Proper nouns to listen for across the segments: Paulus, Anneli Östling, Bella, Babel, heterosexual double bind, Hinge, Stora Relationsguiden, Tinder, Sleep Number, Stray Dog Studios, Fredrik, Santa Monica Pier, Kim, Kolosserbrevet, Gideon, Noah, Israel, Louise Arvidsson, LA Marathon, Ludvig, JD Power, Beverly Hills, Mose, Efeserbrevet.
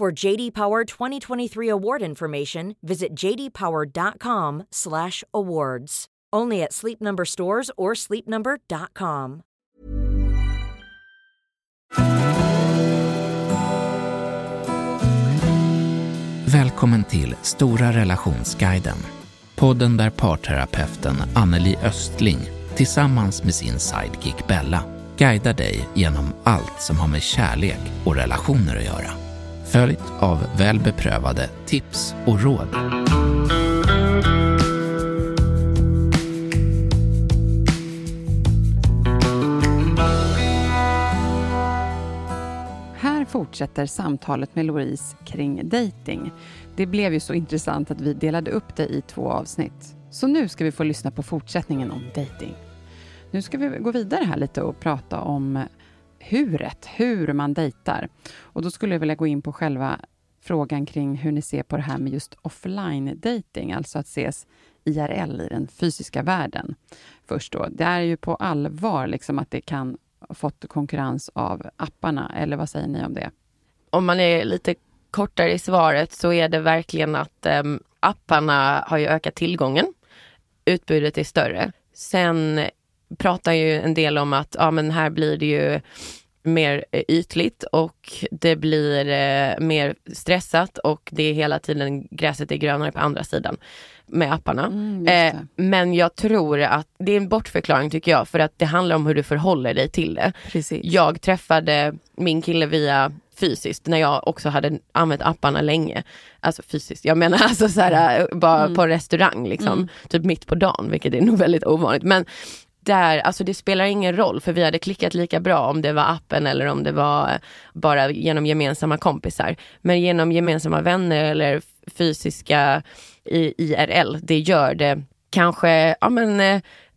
For JD Power 2023 award information, visit jdpower.com/awards. Only at Sleep Number stores or sleepnumber.com. Välkommen till Stora Relationsguiden. Podden där parterapeuten Anneli Östling tillsammans med sin sidekick Bella guidar dig genom allt som har med kärlek och relationer att göra. Följt av välbeprövade tips och råd. Fortsätter samtalet med Louise kring dating. Det blev ju så intressant att vi delade upp det i 2 avsnitt. Så nu ska vi få lyssna på fortsättningen om dating. Nu ska vi gå vidare här lite och prata om hur man dejtar. Och då skulle jag vilja gå in på själva frågan kring hur ni ser på det här med just offline dating, alltså att ses IRL i den fysiska världen. Först då, det är ju på allvar liksom att det kan fått konkurrens av apparna, eller vad säger ni om det? Om man är lite kortare i svaret så är det verkligen att apparna har ju ökat tillgången. Utbudet är större. Sen pratar ju en del om att ja, men här blir det ju mer ytligt och det blir mer stressat och det är hela tiden gräset är grönare på andra sidan med apparna. Men jag tror att det är en bortförklaring tycker jag, för att det handlar om hur du förhåller dig till det. Precis. Jag träffade min kille via fysiskt när jag också hade använt apparna länge. Alltså fysiskt, jag menar alltså såhär bara på restaurang liksom, typ mitt på dagen, vilket är nog väldigt ovanligt. Men där, alltså det spelar ingen roll för vi hade klickat lika bra om det var appen eller om det var bara genom gemensamma kompisar. Men genom gemensamma vänner eller fysiska IRL, det gör det kanske, ja men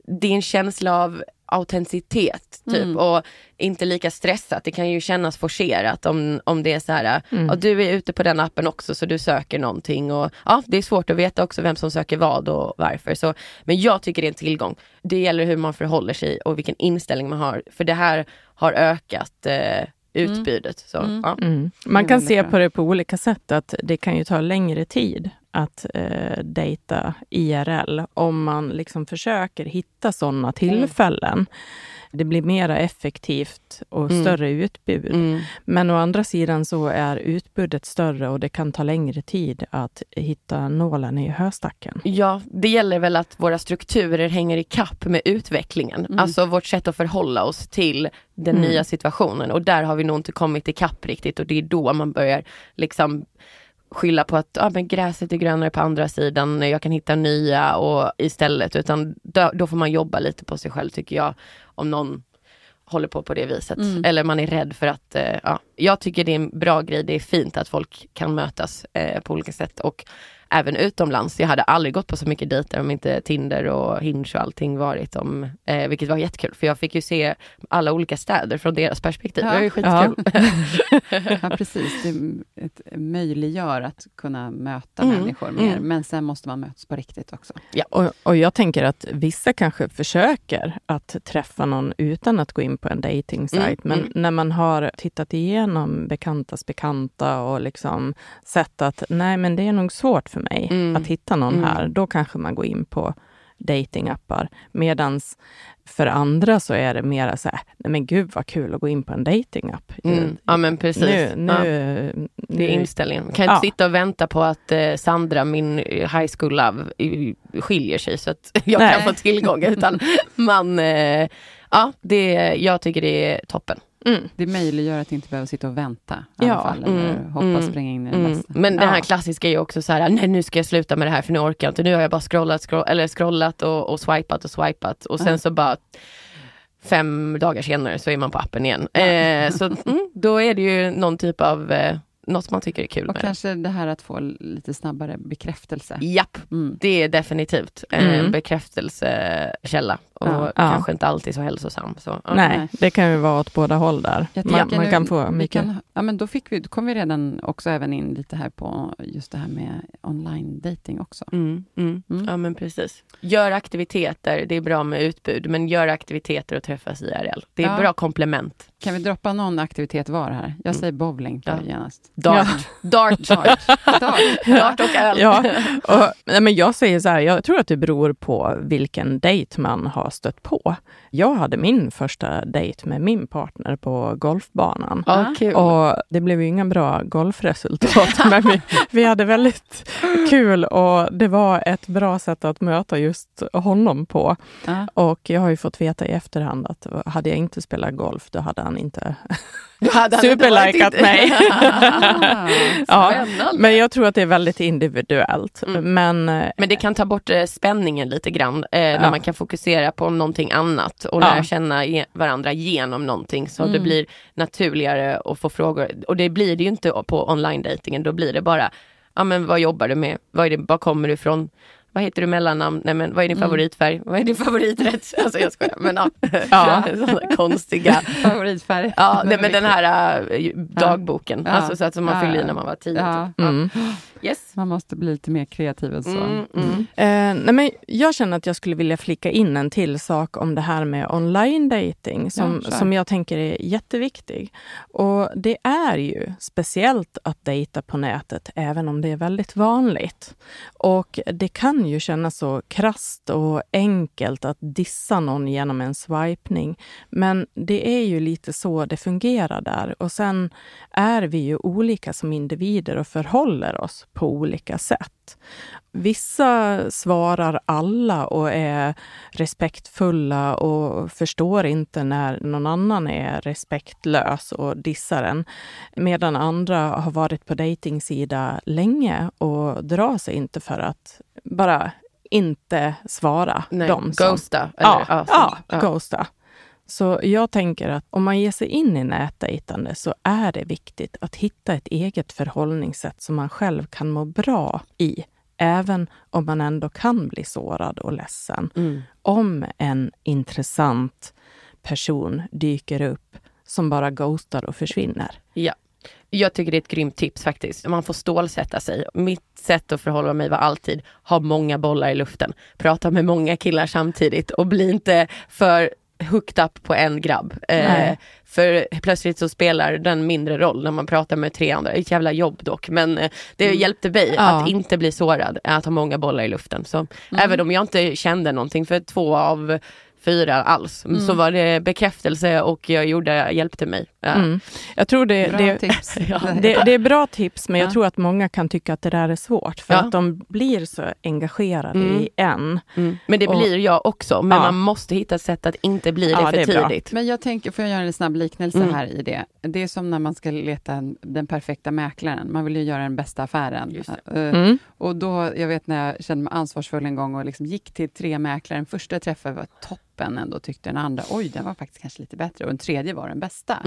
det är en känsla av autenticitet typ och inte lika stressat. Det kan ju kännas forcerat om det är så här och du är ute på den appen också så du söker någonting och ja, det är svårt att veta också vem som söker vad och varför så, men jag tycker det är en tillgång. Det gäller hur man förhåller sig och vilken inställning man har, för det här har ökat utbudet. Så, ja. Man kan se på det på olika sätt, att det kan ju ta längre tid att dejta IRL om man liksom försöker hitta sådana tillfällen. Det blir mera effektivt och större utbud. Men å andra sidan så är utbudet större och det kan ta längre tid att hitta nålen i höstacken. Ja, det gäller väl att våra strukturer hänger i kapp med utvecklingen. Alltså vårt sätt att förhålla oss till den nya situationen. Och där har vi nog inte kommit i kapp riktigt, och det är då man börjar liksom skylla på att men gräset är grönare på andra sidan, jag kan hitta nya och istället, utan då får man jobba lite på sig själv tycker jag, om någon håller på det viset eller man är rädd för att jag tycker det är en bra grej, det är fint att folk kan mötas på olika sätt och även utomlands. Jag hade aldrig gått på så mycket dejter om inte Tinder och Hinge och allting varit om, vilket var jättekul för jag fick ju se alla olika städer från deras perspektiv. Ja. Det var ju skitkul. Ja. Ja, precis. Det möjliggör att kunna möta människor mer, men sen måste man mötas på riktigt också. Ja. Och jag tänker att vissa kanske försöker att träffa någon utan att gå in på en dejtingsajt, men när man har tittat igenom bekantas bekanta och liksom sett att nej, men det är nog svårt för mig att hitta någon här, då kanske man går in på datingappar. Medans för andra så är det mera så här, nej men gud vad kul att gå in på en datingapp. Ja men precis. Nu, det är inställningen. Kan inte sitta och vänta på att Sandra, min high school love, skiljer sig så att jag kan få tillgång, utan man jag tycker det är toppen. Det möjliggör att inte behöva sitta och vänta i alla fall, eller hoppas springa in i det bästa. Men det här klassiska är ju också så här, nej nu ska jag sluta med det här för nu orkar jag inte, nu har jag bara scrollat och swipat och sen så bara 5 dagar senare så är man på appen igen. Så då är det ju någon typ av något man tycker är kul och med. Och kanske det här att få lite snabbare bekräftelse. Japp, det är definitivt en bekräftelsekälla. Och kanske inte alltid så hälsosam. Så, nej, det kan ju vara åt båda håll där. Man kan få mycket. Ja, men då kom vi redan också även in lite här på just det här med online dating också. Ja, men precis. Gör aktiviteter, det är bra med utbud. Men gör aktiviteter och träffas IRL. Det är bra komplement. Kan vi droppa någon aktivitet var här? Jag säger bowling genast. Dart och öl. Ja. Och, nej, men jag säger så här, jag tror att det beror på vilken dejt man har stött på. Jag hade min första dejt med min partner på golfbanan. Och det blev ju inga bra golfresultat. Men vi hade väldigt kul och det var ett bra sätt att möta just honom på. Och jag har ju fått veta i efterhand att hade jag inte spelat golf, då hade han inte superlikat mig. Ja, men jag tror att det är väldigt individuellt. Men det kan ta bort spänningen lite grann när man kan fokusera på någonting annat och lära känna varandra genom någonting, så det blir naturligare att få frågor. Och det blir det ju inte på online-datingen. Då blir det bara, ja men vad jobbar du med? Var kommer du ifrån? Vad heter du mellannamn? Nej, men vad är din favoritfärg? Vad är din favoriträtt? Alltså jag skojar, men sådana konstiga favoritfärg. Ja, nej, men den här dagboken. Ja. Alltså så att man fyller i när man var 10. Ja. Typ. Yes. Man måste bli lite mer kreativ än så. Nej, men jag känner att jag skulle vilja flicka in en till sak om det här med online dating som jag tänker är jätteviktig. Och det är ju speciellt att dejta på nätet, även om det är väldigt vanligt. Och det kan ju kännas så krasst och enkelt att dissa någon genom en swipning. Men det är ju lite så det fungerar där. Och sen är vi ju olika som individer och förhåller oss på olika sätt. Vissa svarar alla och är respektfulla och förstår inte när någon annan är respektlös och dissar en. Medan andra har varit på dejtingsida länge och drar sig inte för att bara inte svara. Nej, dem som... Ghosta. Ghosta. Så jag tänker att om man ger sig in i nätdejtande så är det viktigt att hitta ett eget förhållningssätt som man själv kan må bra i. Även om man ändå kan bli sårad och ledsen. Om en intressant person dyker upp som bara ghostar och försvinner. Ja. Jag tycker det är ett grymt tips faktiskt. Man får stålsätta sig. Mitt sätt att förhålla mig var alltid ha många bollar i luften. Prata med många killar samtidigt och bli inte för hooked up på en grabb. För plötsligt så spelar den mindre roll när man pratar med tre andra. Ett jävla jobb dock. Men det hjälpte mig att inte bli sårad. Att ha många bollar i luften. Så även om jag inte kände någonting för 2 av 4 alls. Så var det bekräftelse och hjälpte mig. Jag tror det är bra tips, men jag tror att många kan tycka att det där är svårt. För att de blir så engagerade i en. Men det blir jag också. Men man måste hitta ett sätt att inte bli det för tidigt. Men jag tänker, får jag göra en snabb liknelse här i det? Det är som när man ska leta den perfekta mäklaren. Man vill ju göra den bästa affären. Och då, jag vet när jag kände mig ansvarsfull en gång och liksom gick till 3 mäklare. Den första träffen var topp. Ändå tyckte den andra, oj, den var faktiskt kanske lite bättre, och den tredje var den bästa.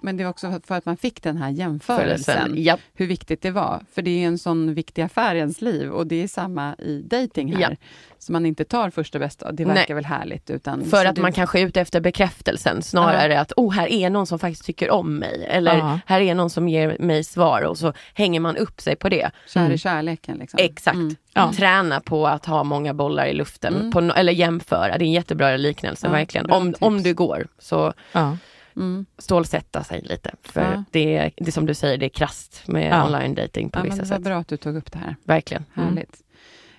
Men det var också för att man fick den här jämförelsen, hur viktigt det var, för det är en sån viktig affär i ens liv, och det är samma i dating här. Så man inte tar första bästa, det verkar väl härligt, utan för att man kanske är ute efter bekräftelsen snarare att, här är någon som faktiskt tycker om mig, eller här är någon som ger mig svar, och så hänger man upp sig på det. Kär i kärleken liksom. Exakt. Träna på att ha många bollar i luften eller jämföra, det är en jättebra liknelse verkligen. Om du går så stålsätta sig lite, för det som du säger, det är krasst med online dating på vissa sätt. Det var bra att du tog upp det här. Verkligen. Härligt.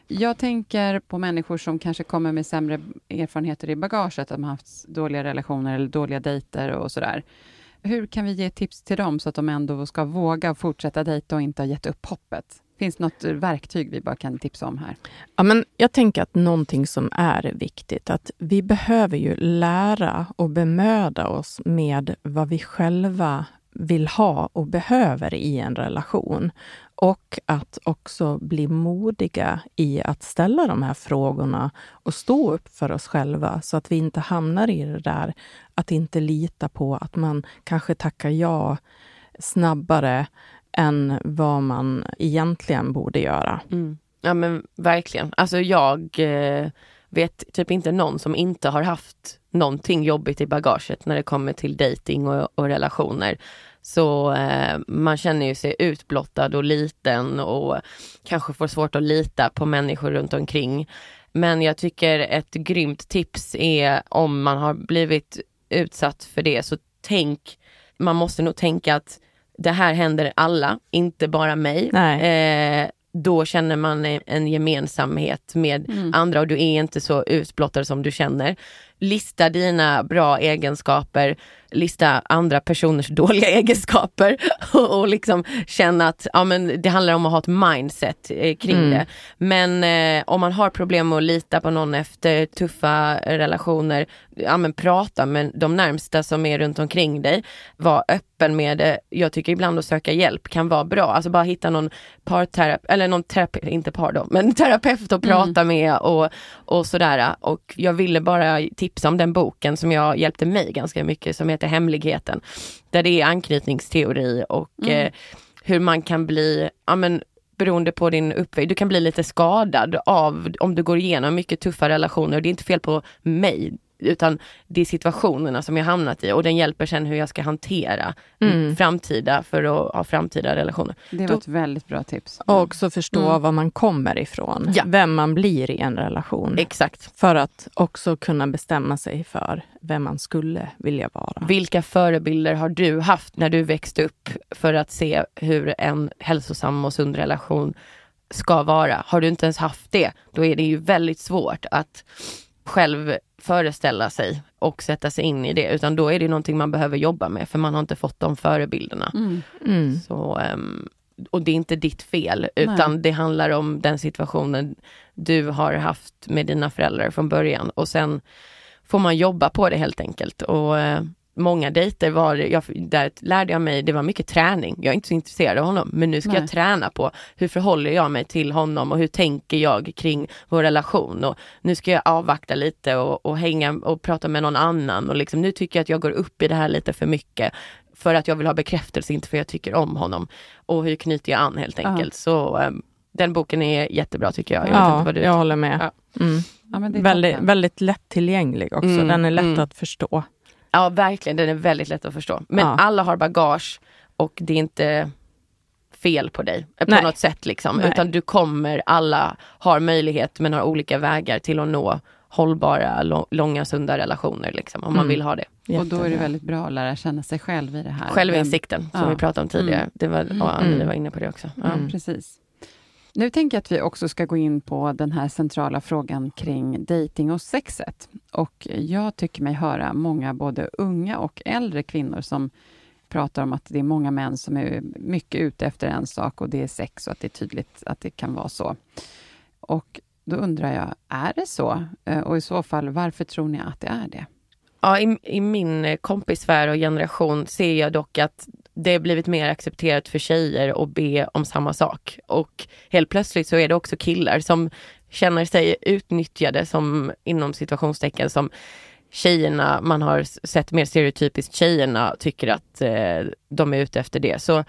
Jag tänker på människor som kanske kommer med sämre erfarenheter i bagaget, att man haft dåliga relationer eller dåliga dejter och sådär. Hur kan vi ge tips till dem så att de ändå ska våga fortsätta dejta och inte ha gett upp hoppet? Finns något verktyg vi bara kan tipsa om här? Ja, men jag tänker att någonting som är viktigt, att vi behöver ju lära och bemöda oss med vad vi själva vill ha och behöver i en relation. Och att också bli modiga i att ställa de här frågorna och stå upp för oss själva, så att vi inte hamnar i det där att inte lita på att man kanske tackar ja snabbare än vad man egentligen borde göra. Mm. Ja, men verkligen. Alltså jag vet typ inte någon som inte har haft någonting jobbigt i bagaget när det kommer till dating och relationer. Så man känner ju sig utblottad och liten och kanske får svårt att lita på människor runt omkring. Men jag tycker ett grymt tips är, om man har blivit utsatt för det, så man måste nog tänka att det här händer alla, inte bara mig. Då känner man en gemensamhet med andra och du är inte så utblottad som du känner. Lista dina bra egenskaper, lista andra personers dåliga egenskaper och liksom känna att ja, men det handlar om att ha ett mindset kring det. Men om man har problem med att lita på någon efter tuffa relationer, ja, men prata med de närmsta som är runt omkring dig. Var öppen med det. Jag tycker ibland att söka hjälp kan vara bra. Alltså bara hitta någon terapeut att prata med och sådär. Och jag ville bara tipsa om den boken som jag hjälpte mig ganska mycket, som heter Hemligheten, där det är anknytningsteori och hur man kan bli, ja, men beroende på din uppväxt, du kan bli lite skadad av om du går igenom mycket tuffa relationer. Det är inte fel på mig, utan det är situationerna som jag hamnat i, och den hjälper sen hur jag ska hantera framtida, för att ha framtida relationer. Det var ett väldigt bra tips. Och också förstå var man kommer ifrån, vem man blir i en relation. Exakt. För att också kunna bestämma sig för vem man skulle vilja vara. Vilka förebilder har du haft när du växte upp, för att se hur en hälsosam och sund relation ska vara? Har du inte ens haft det, då är det ju väldigt svårt att själv föreställa sig och sätta sig in i det, utan då är det någonting man behöver jobba med, för man har inte fått de förebilderna. Så, och det är inte ditt fel, utan det handlar om den situationen du har haft med dina föräldrar från början, och sen får man jobba på det helt enkelt. Och många dejter där lärde jag mig, det var mycket träning. Jag är inte så intresserad av honom, men nu ska jag träna på hur förhåller jag mig till honom och hur tänker jag kring vår relation, och nu ska jag avvakta lite och hänga och prata med någon annan, och liksom, nu tycker jag att jag går upp i det här lite för mycket för att jag vill ha bekräftelse, inte för att jag tycker om honom, och hur knyter jag an helt enkelt. Så den boken är jättebra tycker jag. Jag håller med. Ja, men det är väldigt, väldigt lättillgänglig också. Den är lätt att förstå. Ja, verkligen. Den är väldigt lätt att förstå. Men alla har bagage, och det är inte fel på dig på något sätt. Liksom. Utan du kommer, alla har möjlighet men har olika vägar till att nå hållbara, långa, sunda relationer. Liksom, om man vill ha det. Och då är det väldigt bra att lära känna sig själv i det här. Självinsikten som vi pratade om tidigare. Det var, Anneli var inne på det också. Precis. Nu tänker jag att vi också ska gå in på den här centrala frågan kring dating och sexet. Och jag tycker mig höra många både unga och äldre kvinnor som pratar om att det är många män som är mycket ute efter en sak, och det är sex, och att det är tydligt att det kan vara så. Och då undrar jag, är det så? Och i så fall, varför tror ni att det är det? Ja, i min kompissfär och generation ser jag dock att det har blivit mer accepterat för tjejer att be om samma sak. Och helt plötsligt så är det också killar som känner sig utnyttjade, som inom situationstecken, som tjejerna, man har sett mer stereotypiskt, tjejerna tycker att de är ute efter det. Så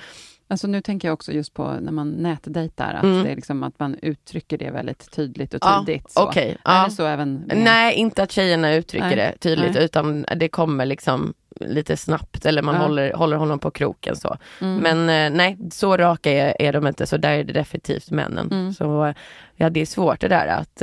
alltså nu tänker jag också just på när man nätdejtar, att det är liksom att man uttrycker det väldigt tydligt och tydligt. Ja, okej. Ja. Så även med... Nej, inte att tjejerna uttrycker det tydligt, utan det kommer liksom lite snabbt, eller man håller honom på kroken så. Men nej, så raka är de inte, så där är det definitivt männen. Så ja, det är svårt det där, att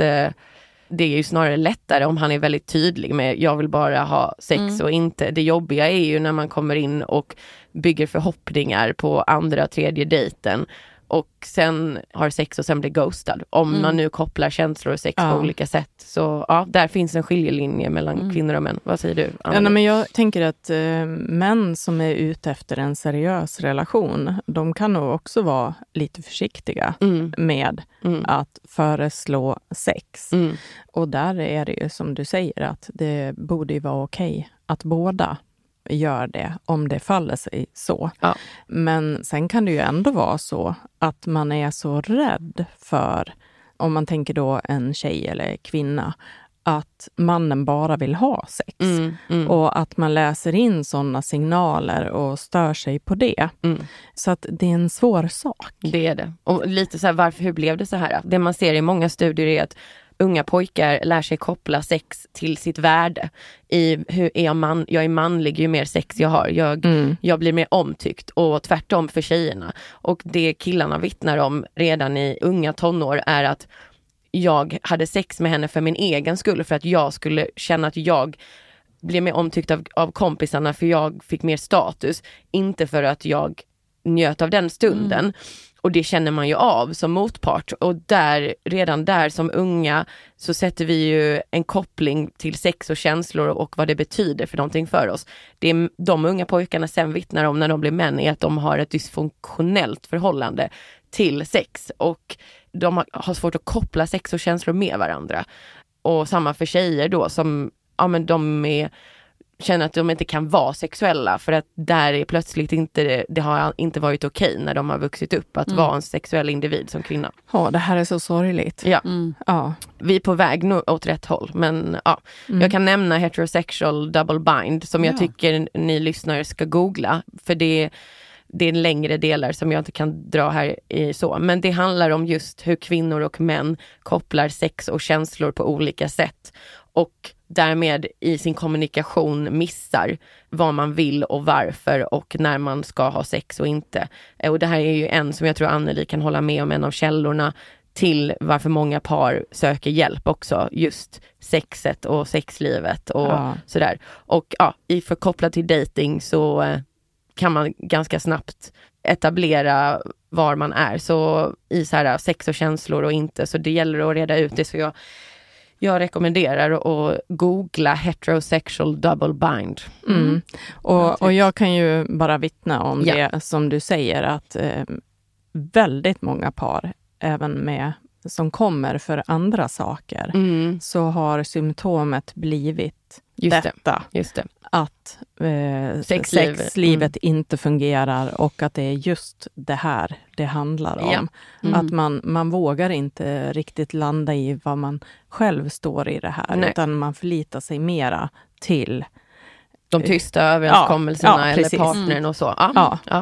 det är ju snarare lättare om han är väldigt tydlig med jag vill bara ha sex och inte. Det jobbiga är ju när man kommer in och bygger förhoppningar på andra, tredje dejten, och sen har sex och sen blir ghostad. Om man nu kopplar känslor och sex på olika sätt. Så ja, där finns en skiljelinje mellan kvinnor och män. Vad säger du, Anneli? Ja, nej, men jag tänker att män som är ute efter en seriös relation, de kan nog också vara lite försiktiga med att föreslå sex. Och där är det ju som du säger, att det borde ju vara okej att båda gör det om det faller sig så. Ja. Men sen kan det ju ändå vara så att man är så rädd för, om man tänker då en tjej eller kvinna, att mannen bara vill ha sex. Och att man läser in sådana signaler och stör sig på det. Så att det är en svår sak. Det är det. Och lite så här, varför, hur blev det så här? Det man ser i många studier är att unga pojkar lär sig koppla sex till sitt värde. I hur är jag man? Jag är manlig, ju mer sex jag har. Jag blir mer omtyckt, och tvärtom för tjejerna. Och det killarna vittnar om redan i unga tonår är att jag hade sex med henne för min egen skull, för att jag skulle känna att jag blev mer omtyckt av kompisarna, för jag fick mer status, inte för att jag njöt av den stunden. Och det känner man ju av som motpart, och där, redan där som unga så sätter vi ju en koppling till sex och känslor och vad det betyder för någonting för oss. Det är, de unga pojkarna sen vittnar om när de blir män är att de har ett dysfunktionellt förhållande till sex, och de har svårt att koppla sex och känslor med varandra. Och samma för tjejer då, som ja, men de är, känner att de inte kan vara sexuella, för att där är plötsligt inte, det har inte varit okej när de har vuxit upp att vara en sexuell individ som kvinna. Ja, det här är så sorgligt. Ja. Ja. Vi är på väg nu åt rätt håll, men ja. Jag kan nämna heterosexual double bind, som jag tycker ni lyssnare ska googla, för det är längre delar som jag inte kan dra här i så. Men det handlar om just hur kvinnor och män kopplar sex och känslor på olika sätt. Och därmed i sin kommunikation missar vad man vill och varför, och när man ska ha sex och inte. Och det här är ju en som jag tror Anneli kan hålla med om, en av källorna till varför många par söker hjälp också. Just sexet och sexlivet och sådär. Och ja, i förkopplad till dating så kan man ganska snabbt etablera var man är. Så i så här sex och känslor och inte. Så det gäller att reda ut det. Så jag rekommenderar att googla heterosexual double bind. Och jag kan ju bara vittna om det som du säger. Att väldigt många par, även med som kommer för andra saker, så har symptomet blivit just det. Att sexlivet inte fungerar, och att det är just det här det handlar om. Att man vågar inte riktigt landa i vad man själv står i det här. Nej. Utan man förlitar sig mera till de tysta överenskommelserna eller partnern och så.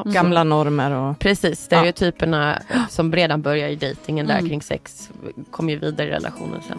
Gamla normer. Och precis, stereotyperna som redan börjar i dejtingen där kring sex kommer ju vidare i relationen sen.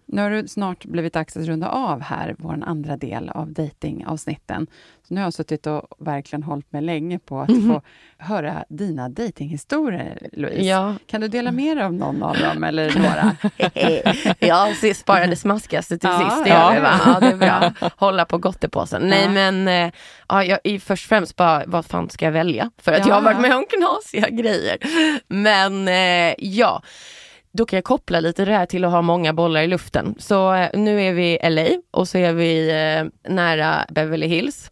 nu har det snart blivit dags att runda av här vår andra del av datingavsnitten. Så nu har jag suttit och verkligen hållit mig länge på att få höra dina datinghistorier, Louise. Ja. Kan du dela med dig av någon av dem eller några? Ja, så sparade det smaskigaste till sist. Ja, det är bra. Hålla på gottepåsen. Nej, men jag först och främst bara, vad fan ska jag välja? För att jag har varit med om knasiga grejer. Men då kan jag koppla lite det här till att ha många bollar i luften. Så nu är vi i LA och så är vi nära Beverly Hills.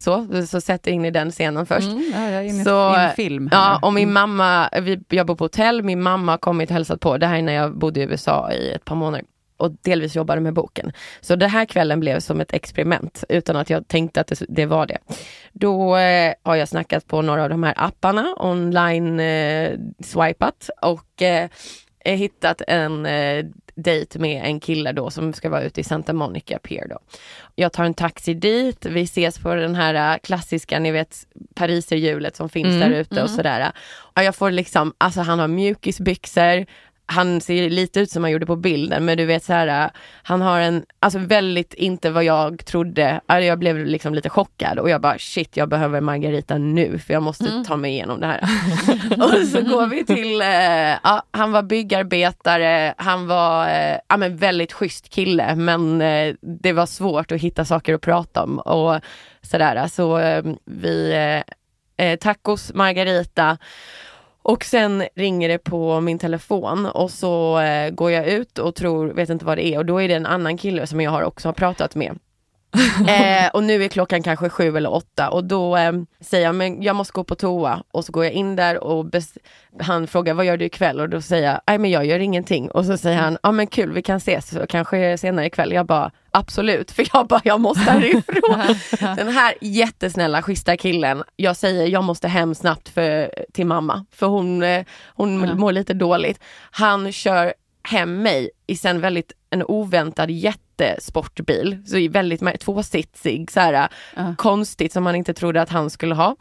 Så sätter jag in i den scenen först. Jag är in i en film här. Ja, och min mamma, jag bor på hotell. Min mamma har kommit och hälsat på. Det här är när jag bodde i USA i ett par månader. Och delvis jobbade med boken. Så det här kvällen blev som ett experiment. Utan att jag tänkte att det var det. Då har jag snackat på några av de här apparna. Online swipat. Och hittat en dejt med en kille då som ska vara ute i Santa Monica Pier då. Jag tar en taxi dit, vi ses på den här klassiska, ni vet, pariserhjulet som finns där ute och sådär. Och jag får liksom, alltså han har mjukisbyxor, han ser lite ut som han gjorde på bilden, men du vet så här, han har en, alltså väldigt inte vad jag trodde, alltså jag blev liksom lite chockad och jag bara shit, jag behöver margarita nu för jag måste ta mig igenom det här. Och så går vi till han var byggarbetare, han var men väldigt schysst kille, men det var svårt att hitta saker att prata om och sådär, så vi tacos, margarita. Och sen ringer det på min telefon och så går jag ut och vet inte vad det är. Och då är det en annan kille som jag har pratat med. Och nu är klockan kanske 7 eller 8. Och då säger jag, men jag måste gå på toa. Och så går jag in där och han frågar, vad gör du ikväll? Och då säger jag, nej men jag gör ingenting. Och så säger han, ja men kul, vi kan ses kanske senare ikväll. Jag bara, absolut, för jag måste härifrån. Den här jättesnälla, schyssta killen. Jag säger, jag måste hem snabbt till mamma. För hon mår lite dåligt. Han kör hem mig i sen väldigt en oväntad jättesportbil, så i väldigt tvåsitsig så här konstigt som man inte trodde att han skulle ha.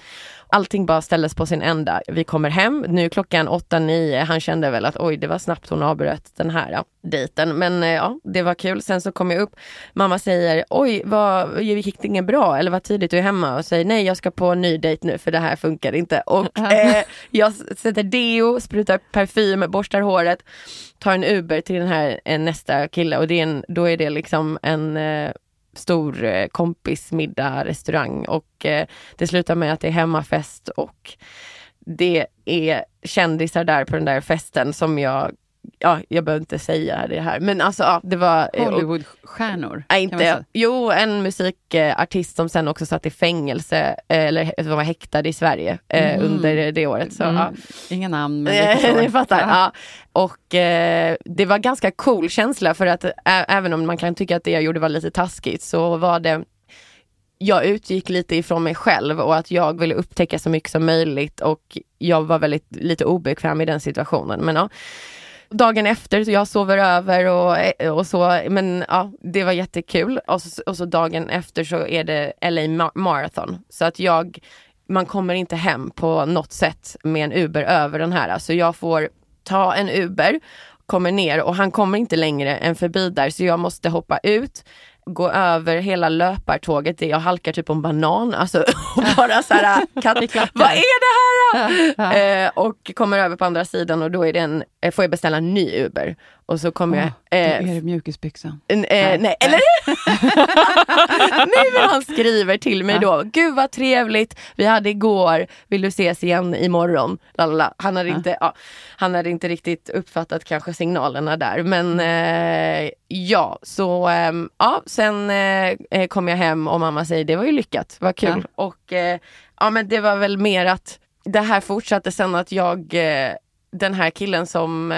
Allting bara ställdes på sin ända. Vi kommer hem, nu klockan 8-9. Han kände väl att oj, det var snabbt hon avbröt den här dejten, men ja, det var kul. Sen så kom jag upp. Mamma säger, oj, vad gick det inget bra eller vad tidigt du är hemma, och säger nej, jag ska på en ny dejt nu för det här funkar inte. Och jag sätter deo, sprutar parfym, borstar håret, tar en Uber till den här nästa kille, och det är då är det liksom en stor kompismiddag, restaurang, och det slutar med att det är hemmafest och det är kändisar där på den där festen som jag behöver inte säga det här, men alltså det var Hollywoodstjärnor. Inte. Jo, en musikartist som sen också satt i fängelse eller var häktad i Sverige under det året, så inga namn, men ni fattar. Ja. Och det var ganska cool känsla, för att även om man kan tycka att det jag gjorde var lite taskigt, så var det, jag utgick lite ifrån mig själv och att jag ville upptäcka så mycket som möjligt, och jag var väldigt lite obekväm i den situationen, men ja. Dagen efter så jag sover över och så, men ja, det var jättekul. Och så dagen efter så är det LA Marathon, så att man kommer inte hem på något sätt med en Uber över den här, så jag får ta en Uber, kommer ner och han kommer inte längre än förbi där, så jag måste hoppa ut, gå över hela löpartåget. Jag halkar typ en banan, alltså, och bara såhär, vad är det här? Och kommer över på andra sidan, och då är det får jag beställa en ny Uber. Och så kommer jag... Är det mjukisbyxan? Nej, eller? Nej, men han skriver till mig då. Gud vad trevligt, vi hade igår, vill du ses igen imorgon? Lala. Han hade inte riktigt uppfattat kanske signalerna där. Men sen kom jag hem och mamma säger, det var ju lyckat, vad kul. Ja. Och men det var väl mer att det här fortsatte sen, att jag... den här killen som...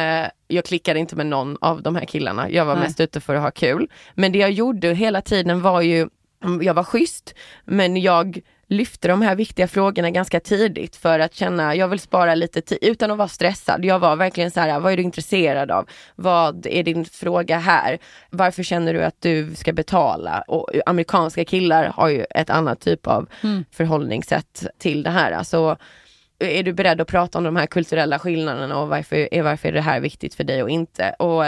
jag klickade inte med någon av de här killarna. Jag var mest ute för att ha kul. Men det jag gjorde hela tiden var ju... jag var schysst, men jag lyfte de här viktiga frågorna ganska tidigt för att känna... jag vill spara lite tid utan att vara stressad. Jag var verkligen så här, vad är du intresserad av? Vad är din fråga här? Varför känner du att du ska betala? Och amerikanska killar har ju ett annat typ av förhållningssätt till det här. Alltså... är du beredd att prata om de här kulturella skillnaderna och varför är det här viktigt för dig och inte? Och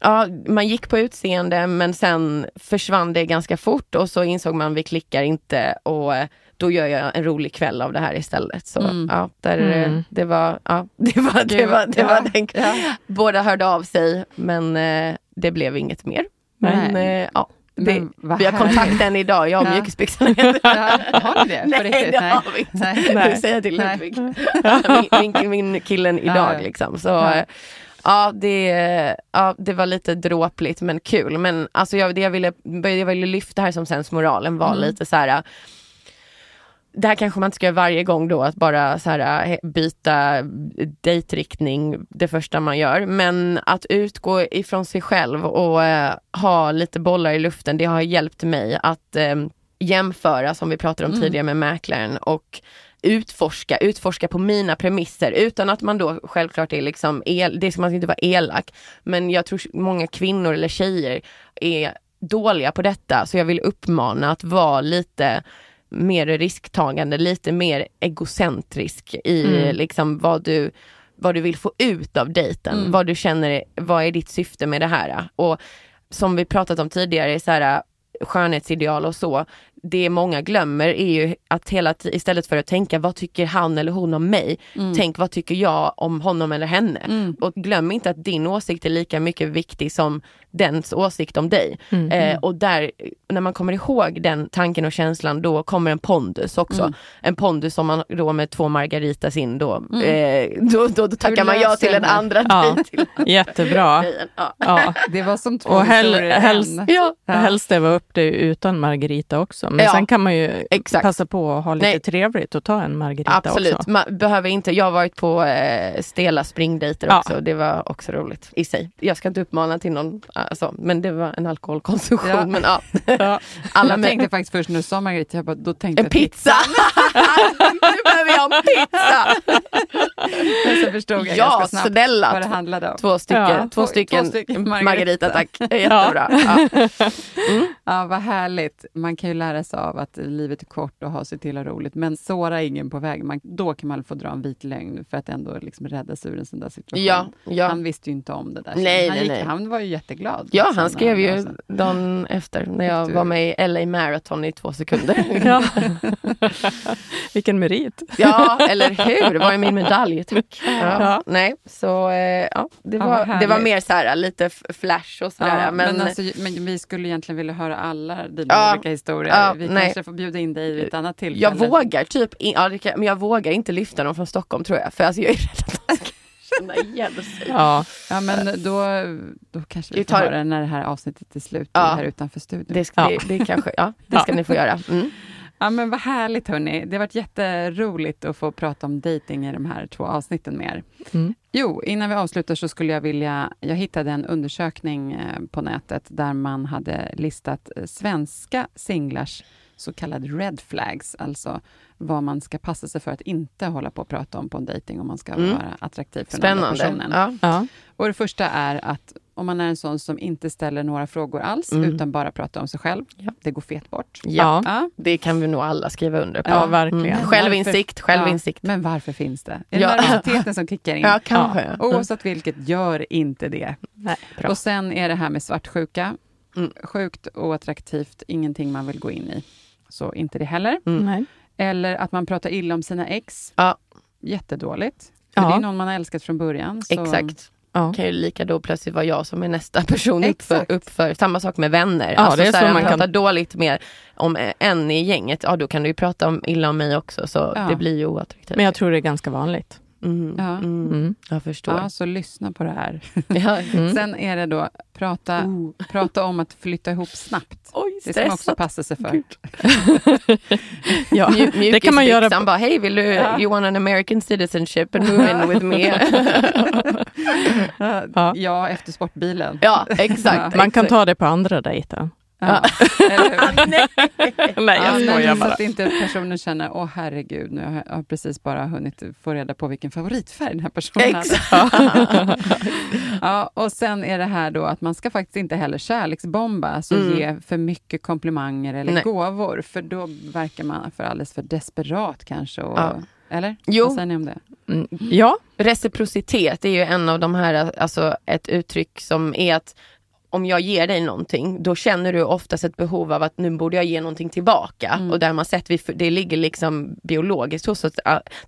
ja, man gick på utseende, men sen försvann det ganska fort, och så insåg man, vi klickar inte, och då gör jag en rolig kväll av det här istället. Så båda hörde av sig, men det blev inget mer. Men ja. Vi har kontakten idag, jag har mjukisbyxorna. Har ni det? Nej, det har vi inte. Du säger till Ludvig. Min killen idag liksom. Så det var lite dråpligt men kul. Men alltså jag ville lyfta här som sensmoralen var lite så här. Det här kanske man inte ska göra varje gång då, att bara så här, byta dejtriktning det första man gör. Men att utgå ifrån sig själv och ha lite bollar i luften, det har hjälpt mig att jämföra, som vi pratade om tidigare, med mäklaren, och utforska på mina premisser, utan att man då självklart är liksom det ska man inte vara elak, men jag tror många kvinnor eller tjejer är dåliga på detta, så jag vill uppmana att vara lite mer risktagande, lite mer egocentrisk i liksom vad du vad du vill få ut av dejten. Mm. Vad du känner, vad är ditt syfte med det här? Och som vi pratat om tidigare, så här, skönhetsideal och så, det många glömmer är ju att hela istället för att tänka vad tycker han eller hon om mig, tänk vad tycker jag om honom eller henne, och glöm inte att din åsikt är lika mycket viktig som dens åsikt om dig. Och där, när man kommer ihåg den tanken och känslan, då kommer en pondus också, en pondus som man då med 2 margaritas in då tackar man ja till en andra till. Jättebra. Ja. Det var som 2 och helst det var upp det utan margarita också. Men sen kan man ju passa på att ha lite trevligt och ta en margarita. Absolut. Också. Man behöver inte. Jag har varit på stela springdejter också. Det var också roligt i sig. Jag ska inte uppmana till någon, alltså, men det var en alkoholkonsumtion. Ja. Men, jag tänkte faktiskt först när du sa margarita, jag bara, då tänkte jag pizza. Nu behöver jag en pizza. Men så förstod jag ganska snabbt vad det handlade om. 2 stycken margarita, tack. Jättebra. Ja. Ja, vad härligt. Man kan ju lära sig av att livet är kort och ha sig till och roligt. Men såra ingen på vägen. Då kan man få dra en vit lögn för att ändå liksom rädda sig ur en sån där situation. Ja. Han visste ju inte om det där. Nej. Han var ju jätteglad. Ja, han skrev ju dagen efter när jag var med i LA Marathon i 2 sekunder. Ja. Vilken merit. Ja, eller hur? Det var ju min medalj, tack. Ja. Nej, så det var mer så här lite flash och sådär. Ja, men vi skulle egentligen vilja höra alla dina olika historier. Ja, vi kanske får bjuda in dig vid ett annat tillfälle. Jag vågar men jag vågar inte lyfta dem från Stockholm, tror jag. För alltså, jag är rädd att man ska känna igen sig. Ja, men då kanske vi tar det när det här avsnittet är slut här utanför studion. Det ska ni få göra. Mm. Ja, men vad härligt, hörni. Det har varit jätteroligt att få prata om dating i de här 2 avsnitten mer. Mm. Jo, innan vi avslutar så skulle jag vilja... Jag hittade en undersökning på nätet där man hade listat svenska singlars så kallade red flags. Alltså vad man ska passa sig för att inte hålla på och prata om på en dating om man ska vara attraktiv för den andra personen. Ja. Och det första är att om man är en sån som inte ställer några frågor alls utan bara pratar om sig själv, det går fet bort. Ja, det kan vi nog alla skriva under på. Ja, verkligen. Självinsikt. Men varför finns det? Är det nervositeten som kickar in? Ja, kanske. Ja. Oavsett vilket, gör inte det. Nej, och sen är det här med svartsjuka. Sjukt och attraktivt, ingenting man vill gå in i. Så inte det heller. Nej. Eller att man pratar illa om sina ex. Ja. Jättedåligt. För det är någon man har älskat från början. Så... Exakt. Kan ju lika då plötsligt vara jag som är nästa person uppför. Samma sak med vänner. Ja, alltså, det är så man kan prata dåligt mer om en i gänget. Ja, då kan du ju prata illa om mig också. Så det blir ju oattraktivt. Men jag tror det är ganska vanligt. Jag förstår. Ja, så lyssna på det här. Sen är det då prata om att flytta ihop snabbt. Oj, det ska man också passa sig för. Det kan man göra. Bara, hey, vill du you want an American citizenship and move in with me? Ja, efter sportbilen. Ja, exakt. Man kan ta det på andra dejter. Nej, jag skojar bara. Så att inte personen känner, herregud, nu har jag precis bara hunnit få reda på vilken favoritfärg den här personen hade. Och sen är det här då att man ska faktiskt inte heller kärleksbomba, alltså ge för mycket komplimanger eller gåvor, för då verkar man alldeles för desperat kanske och... Eller? Jo. Vad säger ni om det? Ja, reciprocitet är ju en av de här, alltså ett uttryck som är att om jag ger dig någonting, då känner du oftast ett behov av att nu borde jag ge någonting tillbaka. Och där man sett, det ligger liksom biologiskt hos oss,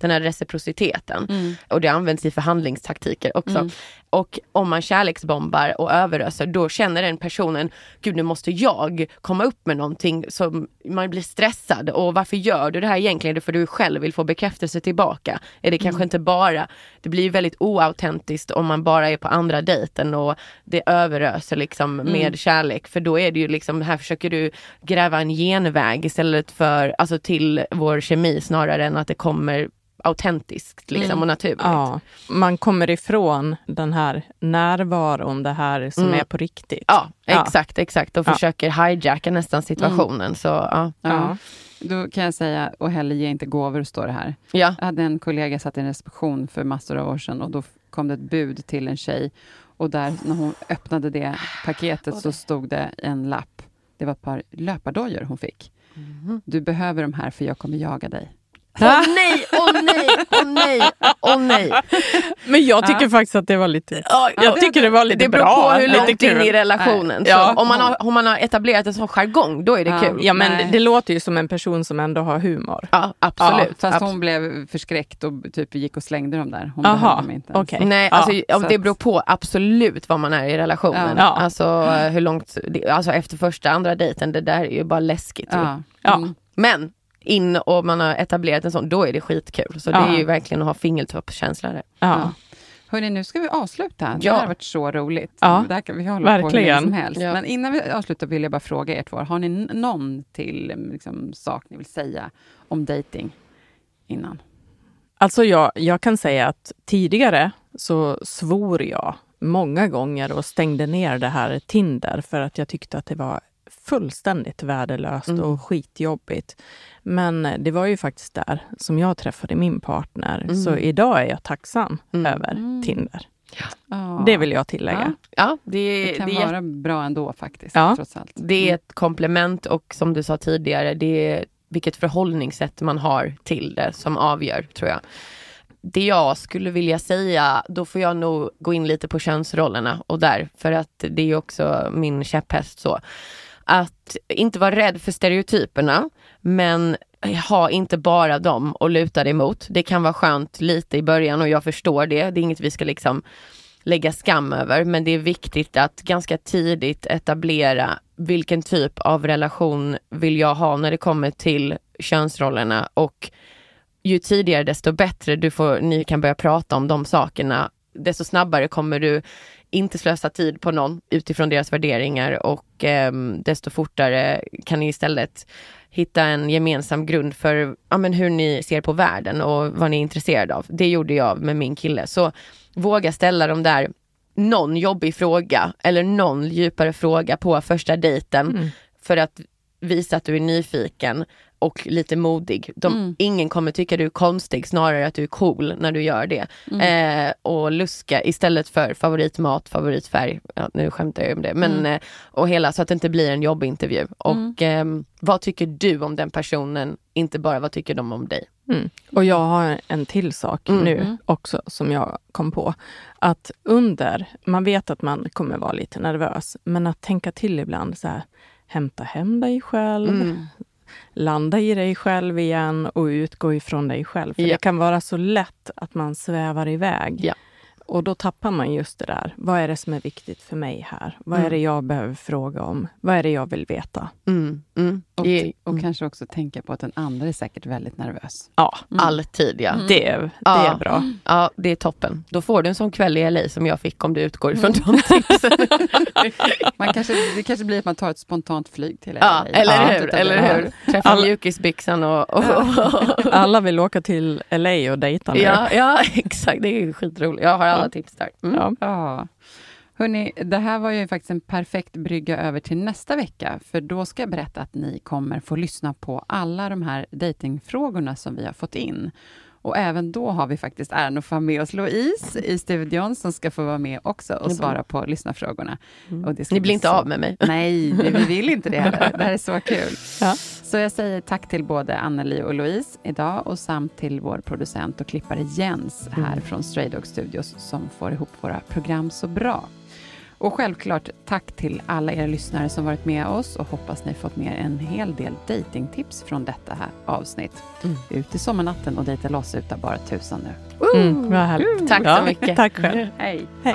den här reciprociteten. Och det används i förhandlingstaktiker också. Och om man kärleksbombar och överöser, då känner den personen, gud, nu måste jag komma upp med någonting, som man blir stressad. Och varför gör du det här egentligen? Det är för du själv vill få bekräftelse tillbaka. Är det kanske inte bara, det blir väldigt oautentiskt om man bara är på andra dejten och det överöser liksom med kärlek, för då är det ju liksom, här försöker du gräva en genväg istället för, alltså till vår kemi, snarare än att det kommer autentiskt liksom, och naturligt. Ja, man kommer ifrån den här närvaron, det här som är på riktigt. Ja, exakt. Och försöker hijacka nästan situationen. Så, Då kan jag säga, och heller ge inte gåvor, står det här. Ja. Jag hade en kollega satt i en reception för massor av år sedan, och då kom det ett bud till en tjej. Och där, när hon öppnade det paketet så stod det en lapp. Det var ett par löpardojor hon fick. Du behöver de här för jag kommer jaga dig. Åh nej. Men jag tycker faktiskt att det var lite... Jag tycker det var lite bra. Det beror på hur långt in i relationen. Ja. Så om man har etablerat en sån jargong, då är det kul. Ja, men det låter ju som en person som ändå har humor. Ja, absolut. Ja, fast hon blev förskräckt och typ gick och slängde dem där. Hon behövde mig inte. Okay. Nej, alltså, det beror på absolut vad man är i relationen. Ja. Alltså hur långt... Alltså efter första, andra dejten, det där är ju bara läskigt. Ja. Mm. Men... in och man har etablerat en sån, då är det skitkul. Så det är ju verkligen att ha fingertoppskänsla där. Ja. Hörrni, nu ska vi avsluta. Det har varit så roligt. Ja. Där kan vi hålla på hur som helst. Ja. Men innan vi avslutar vill jag bara fråga er två. Har ni någon till liksom, sak ni vill säga om dating innan? Alltså jag kan säga att tidigare så svor jag många gånger och stängde ner det här Tinder för att jag tyckte att det var fullständigt värdelöst och skitjobbigt. Men det var ju faktiskt där som jag träffade min partner. Så idag är jag tacksam över Tinder. Ja. Det vill jag tillägga. Ja, det kan vara bra ändå faktiskt, trots allt. Det är ett komplement och som du sa tidigare, det är vilket förhållningssätt man har till det som avgör, tror jag. Det jag skulle vilja säga, då får jag nog gå in lite på könsrollerna och där, för att det är också min käpphäst så. Att inte vara rädd för stereotyperna, men ha inte bara dem och luta dig emot. Det kan vara skönt lite i början och jag förstår det. Det är inget vi ska liksom lägga skam över, men det är viktigt att ganska tidigt etablera vilken typ av relation vill jag ha när det kommer till könsrollerna, och ju tidigare desto bättre ni kan börja prata om de sakerna, desto snabbare kommer du inte slösa tid på någon utifrån deras värderingar, och desto fortare kan ni istället hitta en gemensam grund för hur ni ser på världen och vad ni är intresserade av. Det gjorde jag med min kille. Så våga ställa dem där någon jobbig fråga eller någon djupare fråga på första dejten för att visa att du är nyfiken och lite modig. Ingen kommer tycka du är konstig, snarare att du är cool när du gör det. Och luska istället för favoritmat, favoritfärg. Ja, nu skämtar jag om det. Men, och hela, så att det inte blir en jobbintervju. Och vad tycker du om den personen? Inte bara vad tycker de om dig? Och jag har en till sak nu också som jag kom på. Att man vet att man kommer vara lite nervös. Men att tänka till ibland så här, hämta hem dig själv. Landa i dig själv igen och utgå ifrån dig själv. För det kan vara så lätt att man svävar iväg. Ja. Och då tappar man just det där. Vad är det som är viktigt för mig här? Vad är det jag behöver fråga om? Vad är det jag vill veta? Och kanske också tänka på att den andra är säkert väldigt nervös. Ja, alltid. Ja. Det är bra. Ja, det är toppen. Då får du en sån kväll i LA som jag fick om du utgår ifrån de tipsen. Det kanske blir att man tar ett spontant flyg till LA. Ja, eller hur? Träffa mjukisbyxan och alla vill åka till LA och dejta nu. Ja, exakt. Det är ju skitroligt. Jag har alla tips där. Hörrni, det här var ju faktiskt en perfekt brygga över till nästa vecka. För då ska jag berätta att ni kommer få lyssna på alla de här datingfrågorna som vi har fått in. Och även då har vi faktiskt äran att få med oss Louise i studion som ska få vara med också och svara på lyssnarfrågorna. Och det ska ni blir inte av med mig. Nej, vi vill inte det heller. Det här är så kul. Ja. Så jag säger tack till både Anneli och Louise idag och samt till vår producent och klippare Jens här från Stray Dog Studios som får ihop våra program så bra. Och självklart tack till alla er lyssnare som varit med oss, och hoppas ni fått med en hel del datingtips från detta här avsnitt. Ut i sommarnatten och dejta loss utan bara tusan nu. Tack så mycket. Tack själv. Hej. Hej.